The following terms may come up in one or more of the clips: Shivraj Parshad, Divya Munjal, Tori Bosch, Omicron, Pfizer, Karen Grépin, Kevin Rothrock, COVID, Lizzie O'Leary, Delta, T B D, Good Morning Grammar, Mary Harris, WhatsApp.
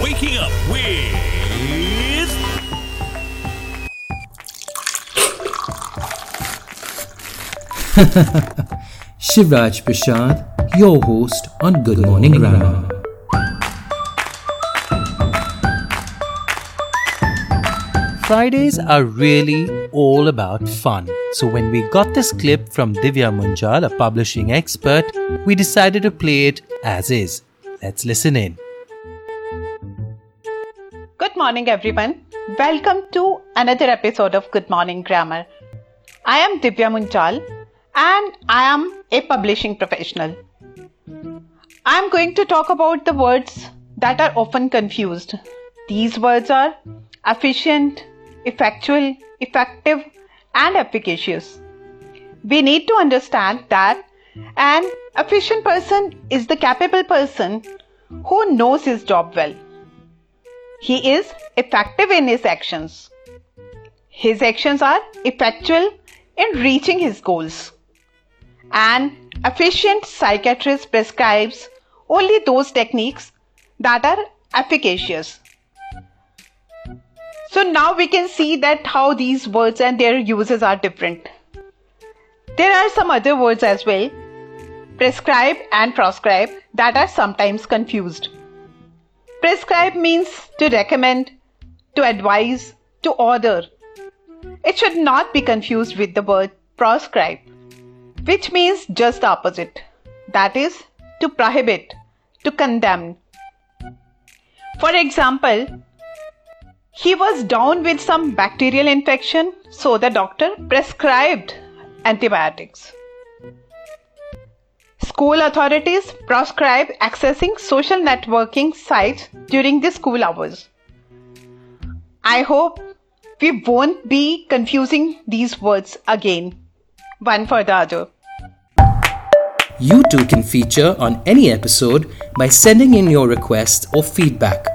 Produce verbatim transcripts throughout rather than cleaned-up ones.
Waking up with Shivraj Parshad, your host on Good Morning Grammar. Fridays are really all about fun. So when we got this clip from Divya Munjal, a publishing expert, we decided to play it as is. Let's listen in. Good morning, everyone. Welcome to another episode of Good Morning Grammar. I am Divya Munjal and I am a publishing professional. I am going to talk about the words that are often confused. These words are efficient, effectual, effective, and efficacious. We need to understand that an efficient person is the capable person who knows his job well. He is effective in his actions. His actions are effectual in reaching his goals. An efficient psychiatrist prescribes only those techniques that are efficacious. So now we can see that how these words and their uses are different. There are some other words as well, prescribe and proscribe, that are sometimes confused. Prescribe means to recommend, to advise, to order. It should not be confused with the word proscribe, which means just the opposite, that is, to prohibit, to condemn. For example, he was down with some bacterial infection, so the doctor prescribed antibiotics. School authorities proscribe accessing social networking sites during the school hours. I hope we won't be confusing these words again, one for the other. You too can feature on any episode by sending in your requests or feedback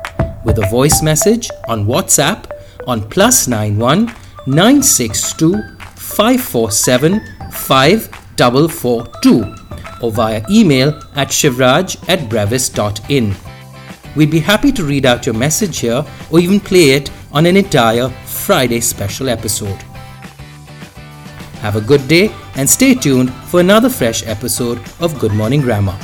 with a voice message on WhatsApp on plus nine one nine six two five four seven five four four two or via email at shivraj at brevis dot in. We'd be happy to read out your message here or even play it on an entire Friday special episode. Have a good day and stay tuned for another fresh episode of Good Morning Grammar.